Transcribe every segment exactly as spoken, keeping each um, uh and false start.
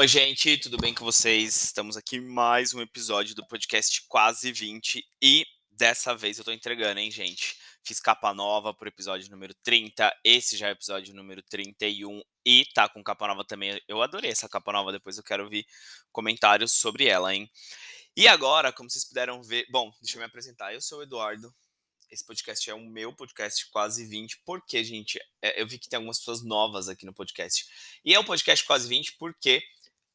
Oi, gente, tudo bem com vocês? Estamos aqui em mais um episódio do Podcast Quase vinte e dessa vez eu tô entregando, hein, gente? Fiz capa nova pro episódio número trinta, esse já é o episódio número trinta e um e tá com capa nova também. Eu adorei essa capa nova, depois eu quero ouvir comentários sobre ela, hein? E agora, como vocês puderam ver... Bom, deixa eu me apresentar, eu sou o Eduardo. Esse podcast é o meu podcast Quase vinte, porque, gente, eu vi que tem algumas pessoas novas aqui no podcast. E é o podcast Quase vinte porque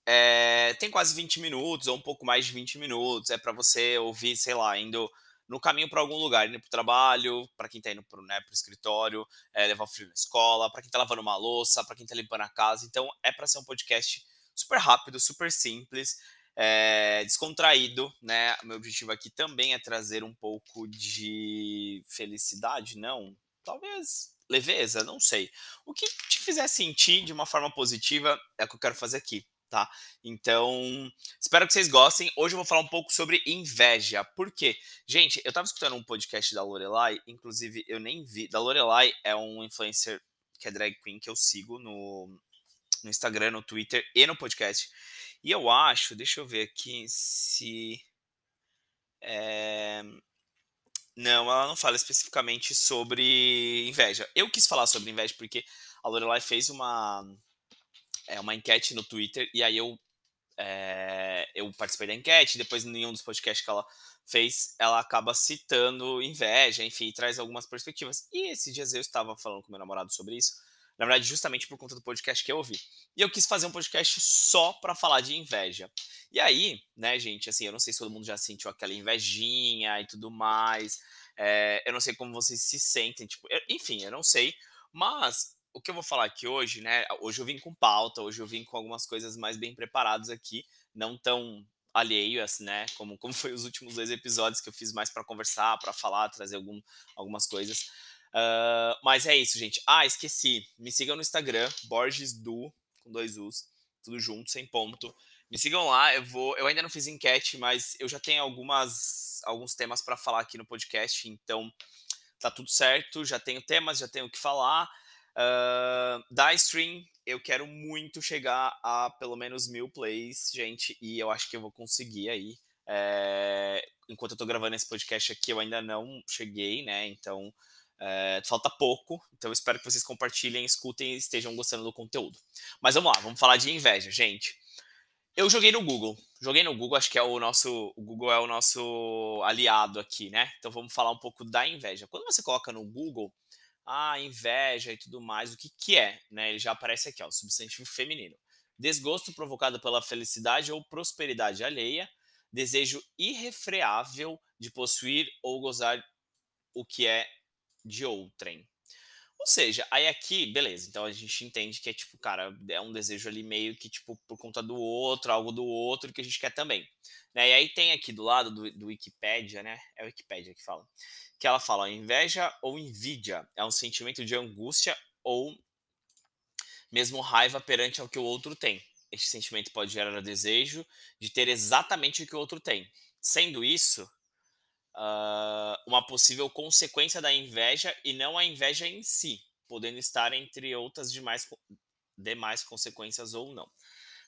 é, tem quase vinte minutos, ou um pouco mais de vinte minutos. É para você ouvir, sei lá, indo no caminho para algum lugar, indo pro trabalho, para quem tá indo pro, né, pro escritório, é, levar o filho na escola, para quem tá lavando uma louça, para quem tá limpando a casa. Então, é para ser um podcast super rápido, super simples, É, descontraído, né? Meu objetivo aqui também é trazer um pouco de felicidade, não? Talvez leveza, não sei. O que te fizer sentir de uma forma positiva é o que eu quero fazer aqui, tá? Então, espero que vocês gostem. Hoje eu vou falar um pouco sobre inveja. Por quê? Gente, eu tava escutando um podcast da Lorelai, inclusive eu nem vi. Da Lorelai é um influencer que é drag queen que eu sigo no, no Instagram, no Twitter e no podcast. E eu acho, deixa eu ver aqui se... É... Não, ela não fala especificamente sobre inveja. Eu quis falar sobre inveja porque a Lorelai fez uma, é, uma enquete no Twitter e aí eu, é, eu participei da enquete. Depois, em nenhum dos podcasts que ela fez, ela acaba citando inveja, enfim, traz algumas perspectivas. E esses dias eu estava falando com meu namorado sobre isso. Na verdade, justamente por conta do podcast que eu ouvi. E eu quis fazer um podcast só pra falar de inveja. E aí, né, gente, assim, eu não sei se todo mundo já sentiu aquela invejinha e tudo mais. É, eu não sei como vocês se sentem, tipo... Eu, enfim, eu não sei. Mas o que eu vou falar aqui hoje, né... Hoje eu vim com pauta, hoje eu vim com algumas coisas mais bem preparadas aqui. Não tão alheias, né? Como, como foi os últimos dois episódios que eu fiz mais pra conversar, pra falar, trazer algum, algumas coisas... Uh, mas é isso, gente. Ah, esqueci. Me sigam no Instagram, BorgesDu, com dois U's, tudo junto, sem ponto. Me sigam lá, eu vou... Eu ainda não fiz enquete, mas eu já tenho algumas, alguns temas para falar aqui no podcast, então tá tudo certo, já tenho temas, já tenho o que falar. Uh, da stream, eu quero muito chegar a pelo menos mil plays, gente, e eu acho que eu vou conseguir aí. É... Enquanto eu tô gravando esse podcast aqui, eu ainda não cheguei, né, então... É, falta pouco, então eu espero que vocês compartilhem, escutem e estejam gostando do conteúdo. Mas vamos lá, vamos falar de inveja, gente. Eu joguei no Google, joguei no Google, acho que é o nosso, o Google é o nosso aliado aqui, né? Então vamos falar um pouco da inveja. Quando você coloca no Google, ah, inveja e tudo mais, o que que é, né? Ele já aparece aqui, ó, o substantivo feminino. Desgosto provocado pela felicidade ou prosperidade alheia, desejo irrefreável de possuir ou gozar o que é de outrem. Ou seja, aí aqui, beleza, então a gente entende que é tipo, cara, é um desejo ali meio que tipo por conta do outro, algo do outro que a gente quer também, né? E aí tem aqui do lado do, do Wikipédia, né? É o Wikipédia que fala, que ela fala, ó, inveja ou invidia é um sentimento de angústia ou mesmo raiva perante ao que o outro tem. Este sentimento pode gerar o desejo de ter exatamente o que o outro tem. Sendo isso, Uh, uma possível consequência da inveja e não a inveja em si, podendo estar entre outras demais, demais consequências ou não.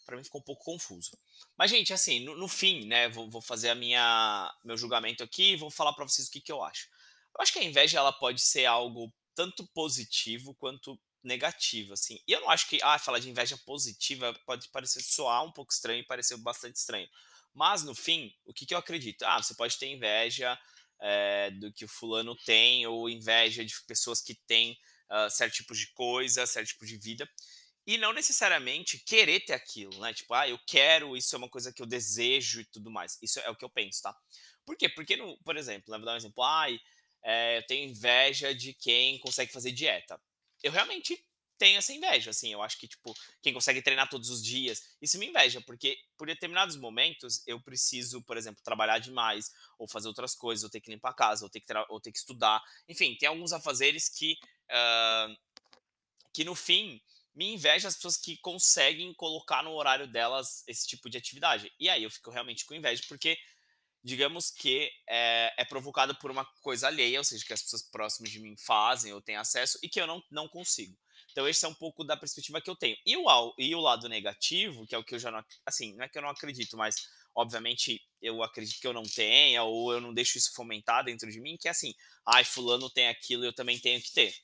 Para mim ficou um pouco confuso. Mas, gente, assim, no, no fim, né, vou, vou fazer a minha, meu julgamento aqui e vou falar para vocês o que, que eu acho. Eu acho que a inveja ela pode ser algo tanto positivo quanto negativo, assim. E eu não acho que, ah, falar de inveja positiva pode parecer soar um pouco estranho e parecer bastante estranho. Mas, no fim, o que, que eu acredito? Ah, você pode ter inveja é, do que o fulano tem, ou inveja de pessoas que têm uh, certo tipo de coisa, certo tipo de vida. E não necessariamente querer ter aquilo, né? Tipo, ah, eu quero, isso é uma coisa que eu desejo e tudo mais. Isso é o que eu penso, tá? Por quê? Porque, no, por exemplo, né, vou dar um exemplo. Ah, é, eu tenho inveja de quem consegue fazer dieta. Eu realmente... tenho essa inveja, assim, eu acho que, tipo, quem consegue treinar todos os dias, isso me inveja, porque por determinados momentos eu preciso, por exemplo, trabalhar demais, ou fazer outras coisas, ou ter que limpar a casa, ou ter que, ou ter que estudar, enfim, tem alguns afazeres que, uh, que no fim, me inveja as pessoas que conseguem colocar no horário delas esse tipo de atividade, e aí eu fico realmente com inveja, porque... digamos que é, é provocada por uma coisa alheia, ou seja, que as pessoas próximas de mim fazem ou têm acesso e que eu não, não consigo. Então, esse é um pouco da perspectiva que eu tenho. E o, e o lado negativo, que é o que eu já não... Assim, não é que eu não acredito, mas, obviamente, eu acredito que eu não tenha, ou eu não deixo isso fomentar dentro de mim, que é assim, ai, fulano tem aquilo, eu também tenho que ter.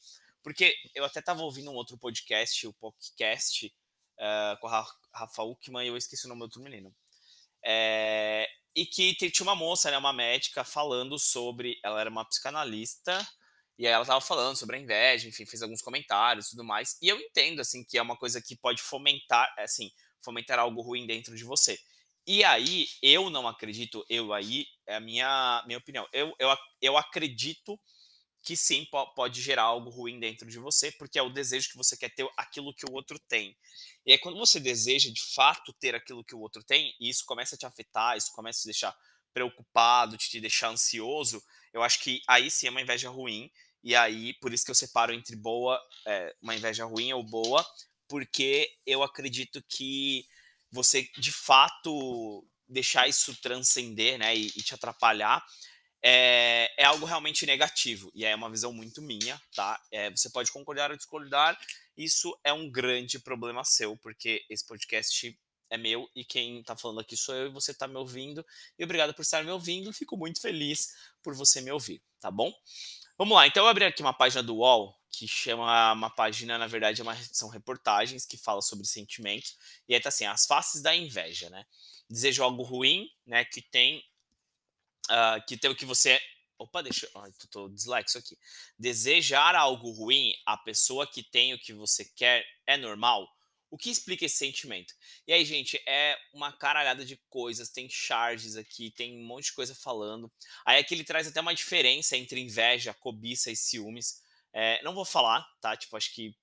Porque eu até estava ouvindo um outro podcast, o podcast, uh, com a Rafa Uckman, e eu esqueci o nome do outro menino. É, e que tinha uma moça, né, uma médica, falando sobre... Ela era uma psicanalista... E aí ela estava falando sobre a inveja, enfim, fez alguns comentários e tudo mais. E eu entendo, assim, que é uma coisa que pode fomentar, assim, fomentar algo ruim dentro de você. E aí, eu não acredito, eu aí, é a minha, minha opinião. Eu, eu, eu acredito que sim, pode gerar algo ruim dentro de você, porque é o desejo que você quer ter aquilo que o outro tem. E aí, quando você deseja, de fato, ter aquilo que o outro tem, e isso começa a te afetar, isso começa a te deixar preocupado, te deixar ansioso, eu acho que aí sim é uma inveja ruim. E aí, por isso que eu separo entre boa, é, uma inveja ruim ou boa, porque eu acredito que você, de fato, deixar isso transcender, né, e, e te atrapalhar, é, é algo realmente negativo. E é uma visão muito minha, tá? É, você pode concordar ou discordar, isso é um grande problema seu, porque esse podcast é meu e quem tá falando aqui sou eu e você tá me ouvindo. E obrigado por estar me ouvindo, fico muito feliz por você me ouvir, tá bom? Vamos lá, então eu vou abrir aqui uma página do U O L, que chama uma página, na verdade, é uma, são reportagens que fala sobre sentimentos. E aí tá assim, as faces da inveja, né? Desejo algo ruim, né? Que tem, uh, que tem o que você... Opa, deixa eu... Ai, tô, tô dislexo aqui. Desejar algo ruim, a pessoa que tem o que você quer é normal? O que explica esse sentimento? E aí, gente, é uma caralhada de coisas, tem charges aqui, tem um monte de coisa falando. Aí aqui ele traz até uma diferença entre inveja, cobiça e ciúmes. É, não vou falar, tá? Tipo, acho que...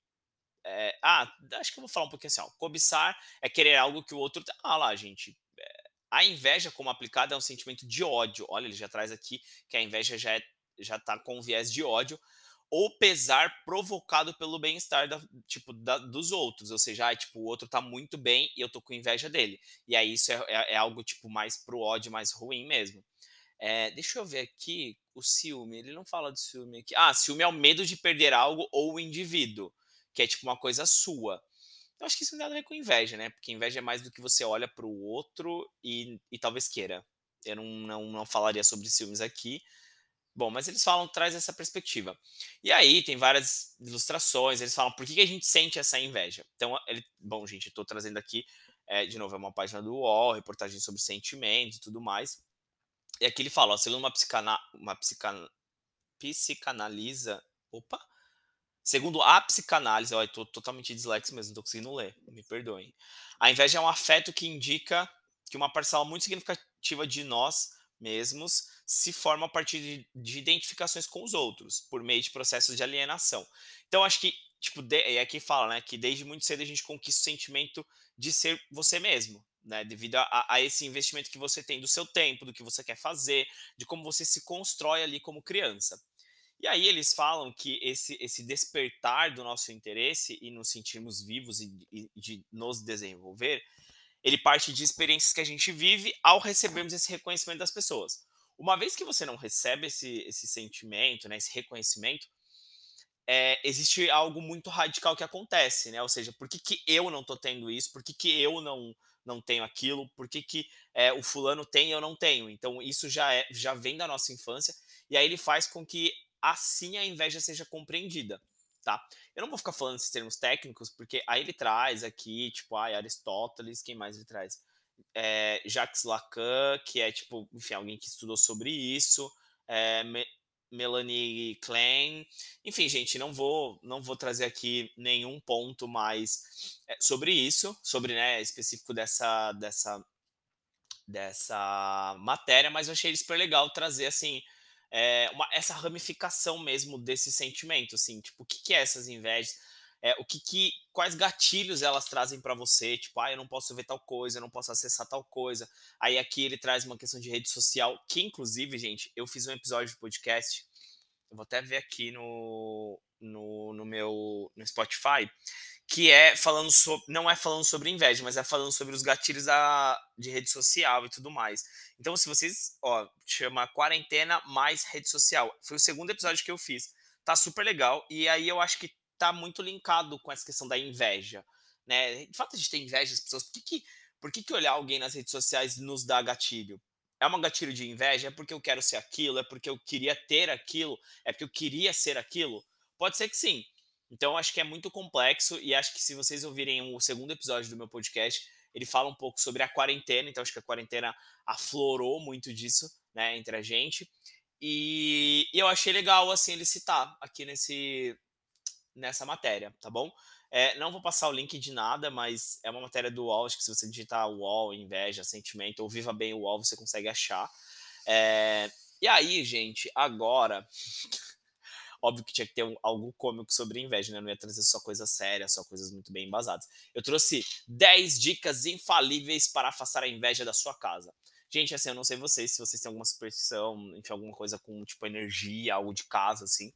É, ah, acho que eu vou falar um pouquinho assim, ó. Cobiçar é querer algo que o outro... Ah lá, gente. É, a inveja, como aplicada, é um sentimento de ódio. Olha, ele já traz aqui que a inveja já, é, já tá com um viés de ódio. Ou pesar provocado pelo bem-estar da, tipo, da, dos outros. Ou seja, ah, tipo, o outro tá muito bem e eu tô com inveja dele. E aí isso é, é, é algo tipo, mais pro ódio, mais ruim mesmo. É, deixa eu ver aqui o ciúme. Ele não fala de ciúme aqui. Ah, ciúme é o medo de perder algo ou o indivíduo. Que é tipo uma coisa sua. Então acho que isso não tem nada a ver com inveja, né? Porque inveja é mais do que você olha pro outro e, e talvez queira. Eu não, não, não falaria sobre ciúmes aqui. Bom, mas eles falam, traz essa perspectiva. E aí, tem várias ilustrações, eles falam por que, que a gente sente essa inveja. Então, ele, bom, gente, eu tô trazendo aqui, é, de novo, é uma página do U O L, reportagem sobre sentimentos e tudo mais. E aqui ele fala, ó, segundo uma, psicana, uma psican, psicanalisa... Opa! Segundo a psicanálise, ó, eu tô totalmente dislexo mesmo, não tô conseguindo ler, me perdoem. A inveja é um afeto que indica que uma parcela muito significativa de nós mesmos se forma a partir de, de identificações com os outros, por meio de processos de alienação. Então, acho que, tipo, de, é aqui fala, né, que desde muito cedo a gente conquista o sentimento de ser você mesmo, né, devido a, a esse investimento que você tem do seu tempo, do que você quer fazer, de como você se constrói ali como criança. E aí eles falam que esse, esse despertar do nosso interesse e nos sentirmos vivos e, e de nos desenvolver, ele parte de experiências que a gente vive ao recebermos esse reconhecimento das pessoas. Uma vez que você não recebe esse, esse sentimento, né, esse reconhecimento, é, existe algo muito radical que acontece, né? Ou seja, por que, que eu não tô tendo isso? Por que, que eu não, não tenho aquilo? Por que, que é, o fulano tem e eu não tenho? Então, isso já, é, já vem da nossa infância e aí ele faz com que assim a inveja seja compreendida. Tá? Eu não vou ficar falando esses termos técnicos, porque aí ele traz aqui, tipo, ai, Aristóteles, quem mais ele traz? É, Jacques Lacan, que é, tipo, enfim, alguém que estudou sobre isso, é, Me- Melanie Klein, enfim, gente, não vou, não vou trazer aqui nenhum ponto mais sobre isso, sobre, né, específico dessa, dessa, dessa matéria, mas eu achei super legal trazer, assim, É uma, essa ramificação mesmo desse sentimento, assim, tipo, o que, que é essas invejas, é, o que que, quais gatilhos elas trazem para você, tipo, ah, eu não posso ver tal coisa, eu não posso acessar tal coisa. Aí aqui ele traz uma questão de rede social, que inclusive, gente, eu fiz um episódio de podcast, eu vou até ver aqui no, no, no meu no Spotify, que é falando sobre, não é falando sobre inveja, mas é falando sobre os gatilhos da, de rede social e tudo mais. Então, se vocês, ó, chama Quarentena mais Rede Social. Foi o segundo episódio que eu fiz. Tá super legal. E aí eu acho que está muito linkado com essa questão da inveja, né? De fato, a gente tem inveja das pessoas. Por que que, por que que olhar alguém nas redes sociais nos dá gatilho? É um gatilho de inveja? É porque eu quero ser aquilo? É porque eu queria ter aquilo? É porque eu queria ser aquilo? Pode ser que sim. Então, acho que é muito complexo e acho que se vocês ouvirem o segundo episódio do meu podcast, ele fala um pouco sobre a quarentena. Então, acho que a quarentena aflorou muito disso, né, entre a gente. E, e eu achei legal, assim, ele citar aqui nesse, nessa matéria, tá bom? É, não vou passar o link de nada, mas é uma matéria do U O L. Acho que se você digitar U O L, inveja, sentimento, ou viva bem U O L, você consegue achar. É, e aí, gente, agora... Óbvio que tinha que ter um, algo cômico sobre inveja, né? Eu não ia trazer só coisas sérias, só coisas muito bem embasadas. Eu trouxe dez dicas infalíveis para afastar a inveja da sua casa. Gente, assim, eu não sei vocês, se vocês têm alguma superstição, enfim, alguma coisa com, tipo, energia, algo de casa, assim.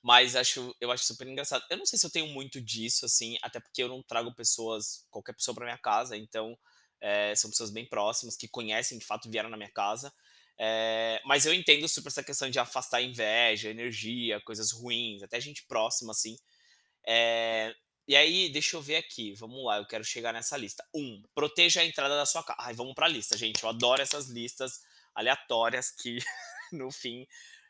Mas acho, eu acho super engraçado. Eu não sei se eu tenho muito disso, assim, até porque eu não trago pessoas, qualquer pessoa pra minha casa. Então, é, são pessoas bem próximas, que conhecem, de fato, vieram na minha casa. É, mas eu entendo super essa questão de afastar inveja, energia, coisas ruins, até gente próxima, assim. É, e aí, deixa eu ver aqui, vamos lá, eu quero chegar nessa lista. Um, proteja a entrada da sua casa. Ai, vamos pra lista, gente, eu adoro essas listas aleatórias que, no fim,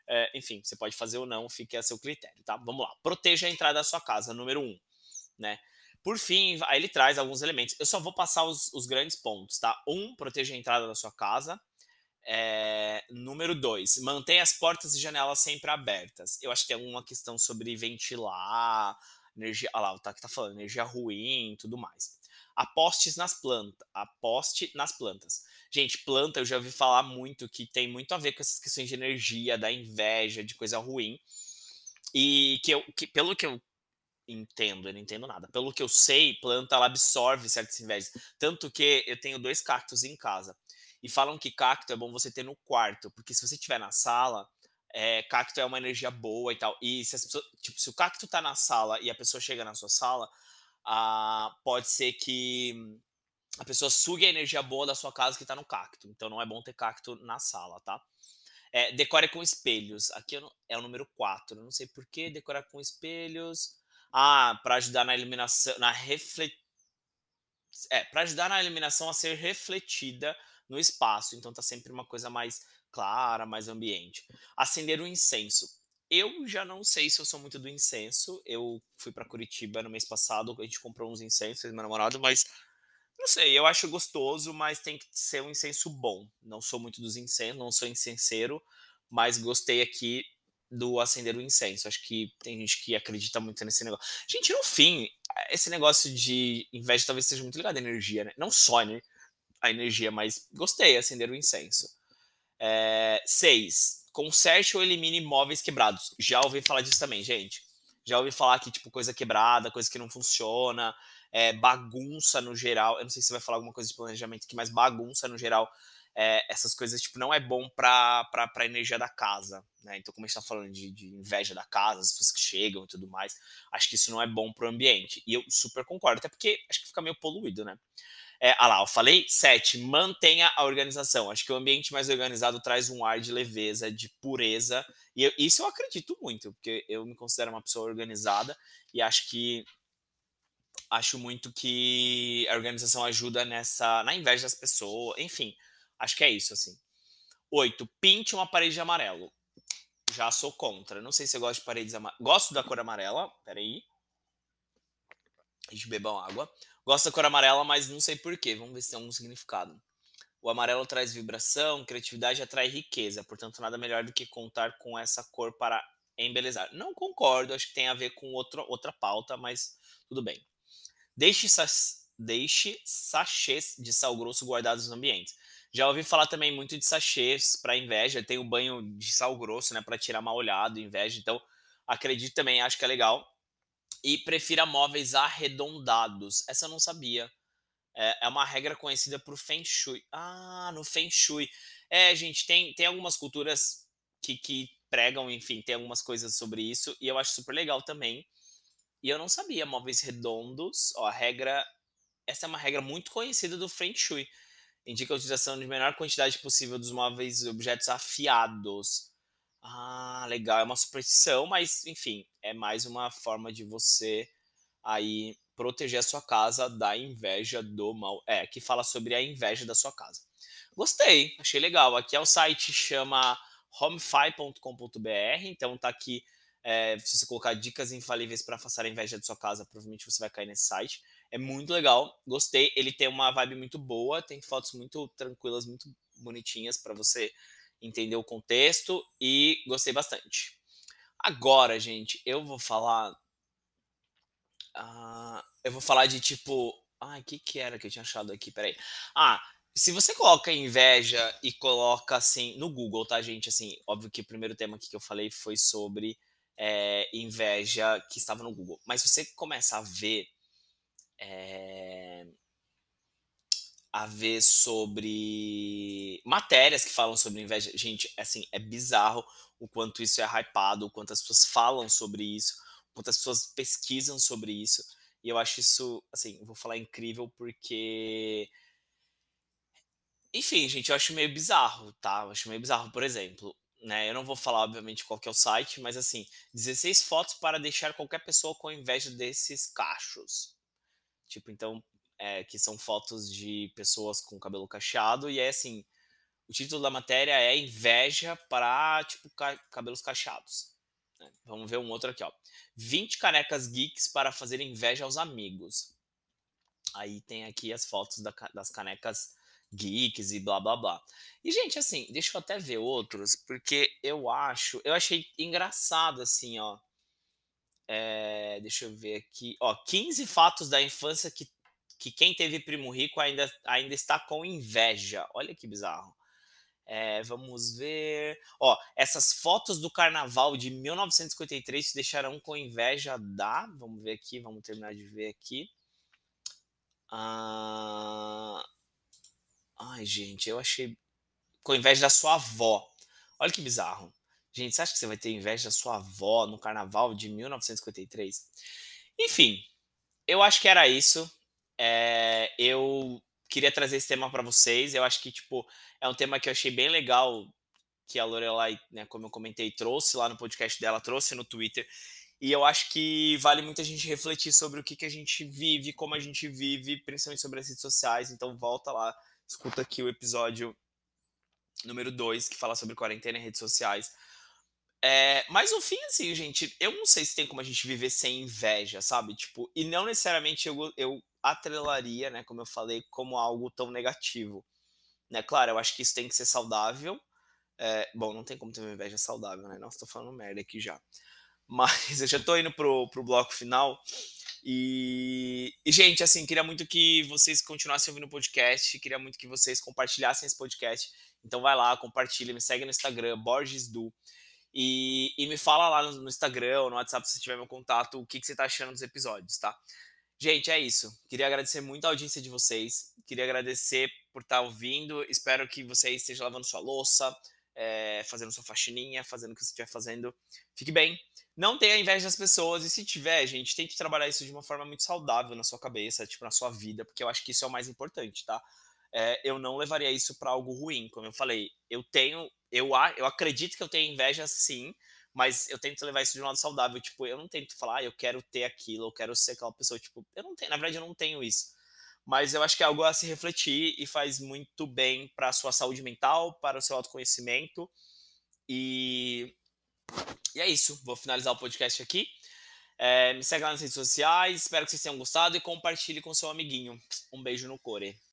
é, enfim, você pode fazer ou não, fique a seu critério, tá? Vamos lá, proteja a entrada da sua casa, número um, né? Por fim, aí ele traz alguns elementos. Eu só vou passar os, os grandes pontos, tá? Um, proteja a entrada da sua casa. É, número dois, mantenha as portas e janelas sempre abertas. Eu acho que tem alguma questão sobre ventilar, energia. Olha lá, o Taki tá falando, energia ruim e tudo mais. Apostes nas plantas. Aposte nas plantas. Gente, planta eu já ouvi falar muito que tem muito a ver com essas questões de energia, da inveja, de coisa ruim. E que, eu, que pelo que eu entendo, eu não entendo nada. Pelo que eu sei, planta ela absorve certas invejas. Tanto que eu tenho dois cactos em casa. E falam que cacto é bom você ter no quarto, porque se você tiver na sala, é, cacto é uma energia boa e tal. E se, as pessoas, tipo, se o cacto tá na sala e a pessoa chega na sua sala, ah, pode ser que a pessoa sugue a energia boa da sua casa que tá no cacto. Então não é bom ter cacto na sala, tá? É, decore com espelhos. Aqui é o número quatro. Não sei por que decorar com espelhos. Ah, pra ajudar na iluminação, na reflet... É, pra ajudar na iluminação a ser refletida no espaço, então tá sempre uma coisa mais clara, mais ambiente. Acender um incenso. Eu já não sei se eu sou muito do incenso. Eu fui pra Curitiba no mês passado, a gente comprou uns incensos, meu namorado, mas não sei, eu acho gostoso, mas tem que ser um incenso bom. Não sou muito dos incensos, não sou incenseiro, mas gostei aqui do acender o incenso. Acho que tem gente que acredita muito nesse negócio. Gente, no fim, esse negócio de inveja talvez seja muito ligado à energia, né? Não só, né? A energia, mas gostei, acender o incenso. É, seis, conserte ou elimine móveis quebrados. Já ouvi falar disso também, gente. Já ouvi falar que, tipo, coisa quebrada, coisa que não funciona, é, bagunça no geral. Eu não sei se vai falar alguma coisa de planejamento aqui, mas bagunça no geral, é, essas coisas, tipo, não é bom pra, pra, pra energia da casa, né? Então, como a gente tá falando de, de inveja da casa, as pessoas que chegam e tudo mais, acho que isso não é bom pro ambiente. E eu super concordo, até porque acho que fica meio poluído, né? É, ah lá, eu falei. Sete, mantenha a organização. Acho que o ambiente mais organizado traz um ar de leveza, de pureza. E eu, isso eu acredito muito, porque eu me considero uma pessoa organizada e acho que acho muito que a organização ajuda nessa, na inveja das pessoas. Enfim, acho que é isso, assim. Oito, pinte uma parede de amarelo. Já sou contra. Não sei se eu gosto de paredes amarelas. Gosto da cor amarela. Peraí. A gente bebam água. Gosto da cor amarela, mas não sei porquê. Vamos ver se tem algum significado. O amarelo traz vibração, criatividade e atrai riqueza. Portanto, nada melhor do que contar com essa cor para embelezar. Não concordo. Acho que tem a ver com outro, outra pauta, mas tudo bem. Deixe, deixe sachês de sal grosso guardados nos ambientes. Já ouvi falar também muito de sachês para inveja. Tem o banho de sal grosso, né, para tirar mal olhado, inveja. Então, acredito também. Acho que é legal. E prefira móveis arredondados. Essa eu não sabia. É uma regra conhecida por Feng Shui. Ah, no Feng Shui. É, gente, tem, tem algumas culturas que, que pregam, enfim, tem algumas coisas sobre isso. E eu acho super legal também. E eu não sabia. Móveis redondos. Ó, a regra... Essa é uma regra muito conhecida do Feng Shui. Indica a utilização de menor quantidade possível dos móveis e objetos afiados. Ah, legal. É uma superstição, mas, enfim, é mais uma forma de você aí proteger a sua casa da inveja do mal. É, que fala sobre a inveja da sua casa. Gostei, achei legal. Aqui é o site, chama homefy ponto com ponto b r. Então tá aqui, é, se você colocar dicas infalíveis para afastar a inveja da sua casa, provavelmente você vai cair nesse site. É muito legal, gostei. Ele tem uma vibe muito boa, tem fotos muito tranquilas, muito bonitinhas para você entender o contexto e gostei bastante. Agora, gente, eu vou falar... Uh, eu vou falar de tipo... Ai, o que que era que eu tinha achado aqui? Peraí. Ah, se você coloca inveja e coloca assim no Google, tá, gente? Assim, óbvio que o primeiro tema aqui que eu falei foi sobre é, inveja que estava no Google. Mas se você começa a ver... É, a ver sobre matérias que falam sobre inveja. Gente, assim, é bizarro o quanto isso é hypado, o quanto as pessoas falam sobre isso, o quanto as pessoas pesquisam sobre isso. E eu acho isso, assim, vou falar incrível porque... Enfim, gente, eu acho meio bizarro, tá? Eu acho meio bizarro, por exemplo, né? Eu não vou falar, obviamente, qual que é o site, mas assim, dezesseis fotos para deixar qualquer pessoa com inveja desses cachos. Tipo, então, é, que são fotos de pessoas com cabelo cacheado. E é assim, o título da matéria é Inveja para, tipo, ca- cabelos cacheados. É, vamos ver um outro aqui, ó. vinte canecas geeks para fazer inveja aos amigos. Aí tem aqui as fotos da, das canecas geeks e blá, blá, blá. E, gente, assim, deixa eu até ver outros, porque eu acho... Eu achei engraçado, assim, ó. É, deixa eu ver aqui, ó, quinze fatos da infância que, que quem teve primo rico ainda, ainda está com inveja. Olha que bizarro. É, vamos ver. Ó, essas fotos do carnaval de mil novecentos e cinquenta e três te deixarão com inveja da... Vamos ver aqui, vamos terminar de ver aqui. Ah... Ai, gente, eu achei... Com inveja da sua avó. Olha que bizarro. Gente, você acha que você vai ter inveja da sua avó no carnaval de mil novecentos e cinquenta e três? Enfim, eu acho que era isso. É, eu queria trazer esse tema para vocês. Eu acho que tipo é um tema que eu achei bem legal, que a Lorelai, né, como eu comentei, trouxe lá no podcast dela, trouxe no Twitter. E eu acho que vale muito a gente refletir sobre o que, que a gente vive, como a gente vive, principalmente sobre as redes sociais. Então volta lá, escuta aqui o episódio número dois, que fala sobre quarentena e redes sociais. É, mas no fim, assim, gente, eu não sei se tem como a gente viver sem inveja, sabe? Tipo, e não necessariamente eu, eu atrelaria, né, como eu falei, como algo tão negativo. Né? Claro, eu acho que isso tem que ser saudável. É, bom, não tem como ter uma inveja saudável, né? Nossa, tô falando merda aqui já. Mas eu já tô indo pro, pro bloco final. E, e, gente, assim, queria muito que vocês continuassem ouvindo o podcast. Queria muito que vocês compartilhassem esse podcast. Então vai lá, compartilha, me segue no Instagram, BorgesDu. E, e me fala lá no, no Instagram ou no WhatsApp, se tiver meu contato, o que, que você tá achando dos episódios, tá? Gente, é isso. Queria agradecer muito a audiência de vocês. Queria agradecer por estar ouvindo. Espero que você esteja lavando sua louça, é, fazendo sua faxininha, fazendo o que você estiver fazendo. Fique bem. Não tenha inveja das pessoas. E se tiver, gente, tente trabalhar isso de uma forma muito saudável na sua cabeça, tipo, na sua vida, porque eu acho que isso é o mais importante, tá? É, eu não levaria isso para algo ruim, como eu falei. Eu tenho... Eu, eu acredito que eu tenho inveja, sim, mas eu tento levar isso de um lado saudável. Tipo, eu não tento falar, ah, eu quero ter aquilo, eu quero ser aquela pessoa. Tipo, eu não tenho, na verdade, eu não tenho isso. Mas eu acho que é algo a se refletir e faz muito bem para a sua saúde mental, para o seu autoconhecimento. E, e é isso. Vou finalizar o podcast aqui. É, me segue lá nas redes sociais. Espero que vocês tenham gostado e compartilhe com seu amiguinho. Um beijo no core.